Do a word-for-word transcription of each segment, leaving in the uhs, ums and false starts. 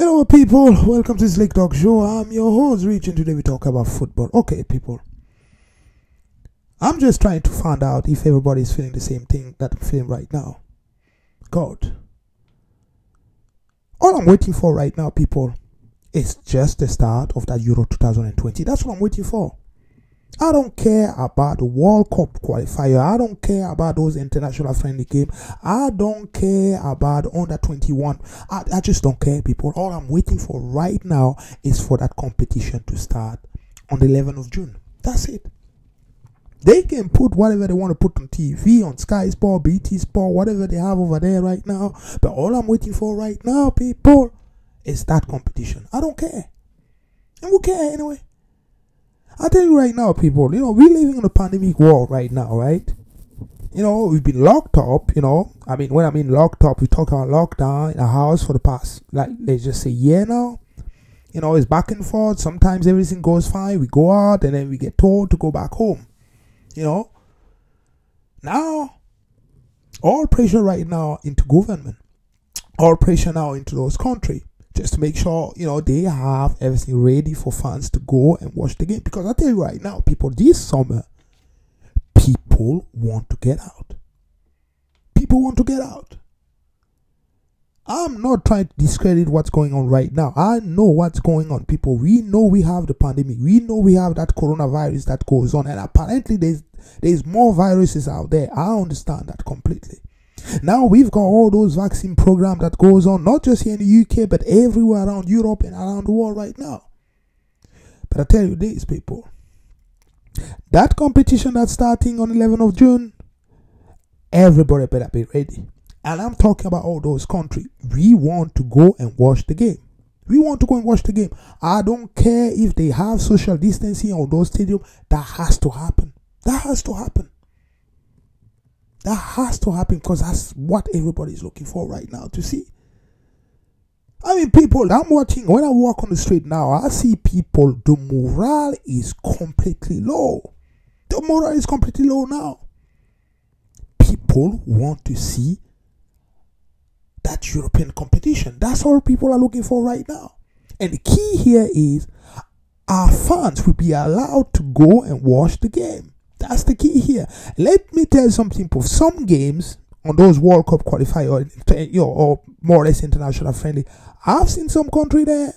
Hello people, welcome to Slick Dog Show. I'm your host Rich and today we talk about football. Okay people, I'm just trying to find out if everybody's feeling the same thing that I'm feeling right now. God, all I'm waiting for right now people is just the start of that Euro twenty twenty. That's what I'm waiting for. I don't care about the World Cup qualifier. I don't care about those international friendly games. I don't care about under twenty-one. I, I just don't care, people. All I'm waiting for right now is for that competition to start on the eleventh of June. That's it. They can put whatever they want to put on T V, on Sky Sport, B T Sport, whatever they have over there right now. But all I'm waiting for right now, people, is that competition. I don't care. And who care anyway? I tell you right now, people, you know, we're living in a pandemic world right now, right? You know, we've been locked up, you know. I mean, when I mean locked up, we talk about lockdown in a house for the past, like, let's just say year now. You know, it's back and forth. Sometimes everything goes fine. We go out and then we get told to go back home, you know. Now, all pressure right now into government. All pressure now into those countries. Just to make sure, you know, they have everything ready for fans to go and watch the game. Because I tell you right now, people, this summer, people want to get out. People want to get out. I'm not trying to discredit what's going on right now. I know what's going on, people. We know we have the pandemic. We know we have that coronavirus that goes on. And apparently there's, there's more viruses out there. I understand that completely. Now we've got all those vaccine programs that goes on, not just here in the U K, but everywhere around Europe and around the world right now. But I tell you this, people, that competition that's starting on eleventh of June, everybody better be ready. And I'm talking about all those countries. We want to go and watch the game. We want to go and watch the game. I don't care if they have social distancing on those stadiums. That has to happen. That has to happen. That has to happen because that's what everybody's looking for right now to see. I mean, people, I'm watching, when I walk on the street now, I see people, the morale is completely low. The morale is completely low now. People want to see that European competition. That's all people are looking for right now. And the key here is our fans will be allowed to go and watch the game. That's the key here. Let me tell you something. For some games on those World Cup qualifiers or, you know, or more or less international friendly, I've seen some country there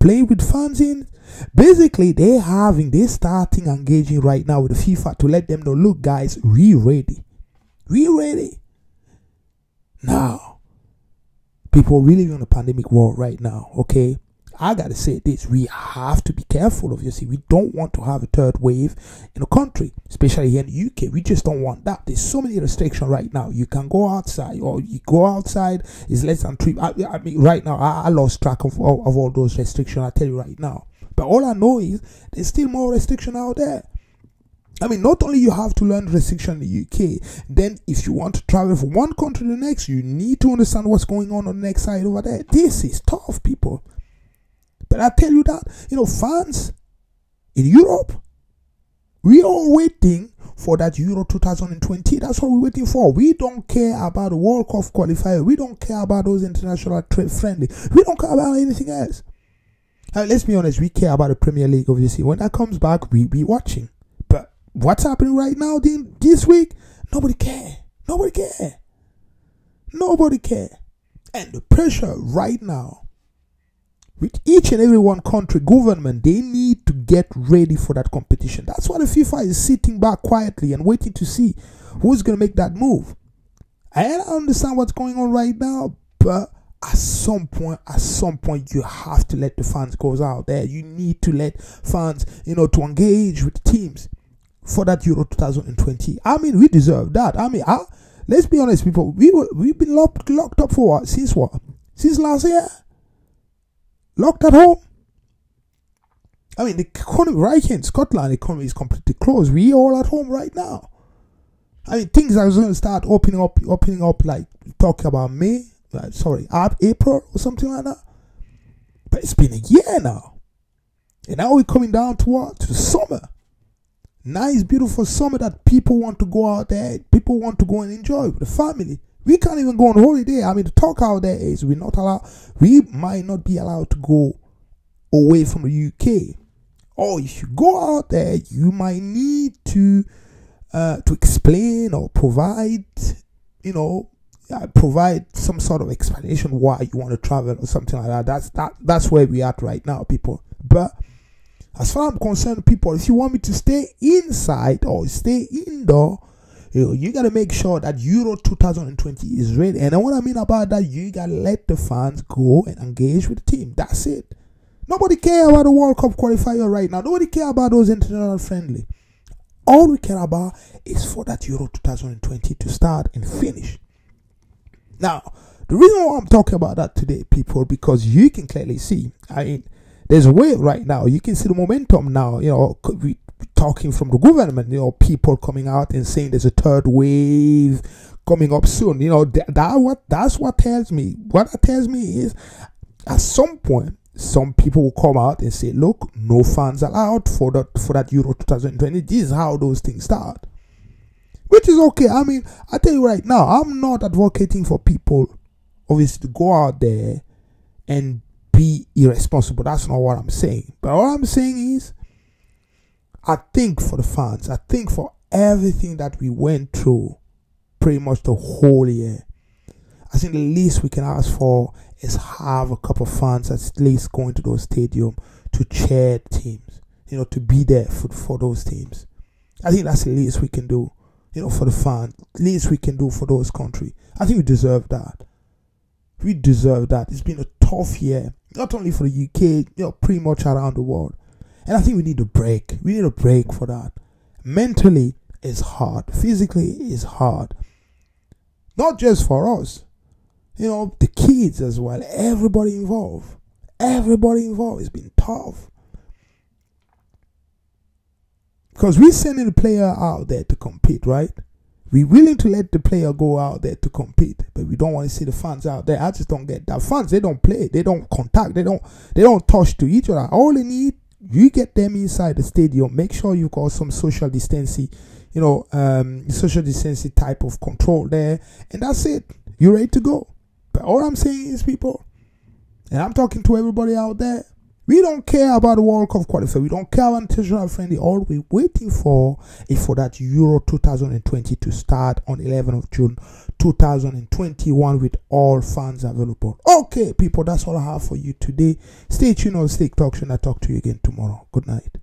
playing with fans in. Basically, they're having, they're starting engaging right now with FIFA to let them know, look, guys, we ready. We ready. Now, people really in the pandemic world right now, okay? I got to say this, we have to be careful, obviously. We don't want to have a third wave in the country, especially here in the U K. We just don't want that. There's so many restrictions right now. You can go outside, or you go outside, it's less than three. I, I mean, right now, I, I lost track of, of, of all those restrictions, I tell you right now. But all I know is there's still more restriction out there. I mean, not only you have to learn restriction in the U K, then if you want to travel from one country to the next, you need to understand what's going on on the next side over there. This is tough, people. But I tell you that, you know, fans in Europe, we are waiting for that Euro twenty twenty. That's what we're waiting for. We don't care about the World Cup qualifier. We don't care about those international trade friendly. We don't care about anything else. And let's be honest, we care about the Premier League, obviously. When that comes back, we'll be watching. But what's happening right now, this week, nobody care. Nobody care. Nobody care. And the pressure right now, with each and every one country government, they need to get ready for that competition. That's why the FIFA is sitting back quietly and waiting to see who's going to make that move. And I understand what's going on right now, but at some point, at some point, you have to let the fans go out there. You need to let fans, you know, to engage with teams for that Euro twenty twenty. I mean, we deserve that. I mean, I, let's be honest, people. We were, we've been locked, locked up for what? Since what? Since last year. Locked at home. I mean, the economy right here in Scotland, the economy is completely closed. We are all at home right now. I mean, things are going to start opening up, opening up like talking about May, like, sorry, April or something like that. But it's been a year now, and now we're coming down to what? To the summer. Nice, beautiful summer that people want to go out there. People want to go and enjoy with the family. We can't even go on holiday. I mean, the talk out there is we're not allowed, we might not be allowed to go away from the U K. Or if you go out there, you might need to uh, to explain or provide, you know, uh, provide some sort of explanation why you want to travel or something like that. That's that. That's where we're at right now, people. But as far as I'm concerned, people, if you want me to stay inside or stay indoor, you know, you got to make sure that Euro twenty twenty is ready. And what I mean about that, you got to let the fans go and engage with the team. That's it. Nobody cares about the World Cup qualifier right now. Nobody cares about those international friendly. All we care about is for that Euro twenty twenty to start and finish. Now, the reason why I'm talking about that today, people, because you can clearly see, I mean, there's a wave right now. You can see the momentum now. You know, we're talking from the government, you know, people coming out and saying there's a third wave coming up soon. You know, that, that what that's what tells me. What that tells me is at some point, some people will come out and say, look, no fans allowed for that for that Euro twenty twenty. This is how those things start. Which is okay. I mean, I tell you right now, I'm not advocating for people, obviously, to go out there and be irresponsible. That's not what I'm saying. But all I'm saying is, I think for the fans, I think for everything that we went through pretty much the whole year, I think the least we can ask for is have a couple of fans at least going to those stadiums to cheer teams, you know, to be there for, for those teams. I think that's the least we can do, you know, for the fans, least we can do for those countries. I think we deserve that. We deserve that. It's been a tough year, not only for the U K, you know, pretty much around the world. And I think we need a break. We need a break for that. Mentally, it's hard. Physically, it's hard. Not just for us. You know, the kids as well. Everybody involved. Everybody involved. It's been tough. Because we're sending the player out there to compete, right? We're willing to let the player go out there to compete, but we don't want to see the fans out there. I just don't get that. Fans, they don't play. They don't contact. They don't, they don't touch to each other. All they need, you get them inside the stadium. Make sure you've got some social distancing, you know, um, social distancing type of control there. And that's it. You're ready to go. But all I'm saying is, people, and I'm talking to everybody out there, we don't care about the World Cup qualifier. We don't care about international friendly. All we're waiting for is for that Euro twenty twenty to start on eleventh of June two thousand twenty-one with all fans available. Okay, people, that's all I have for you today. Stay tuned on Stick Talks, and I'll talk to you again tomorrow. Good night.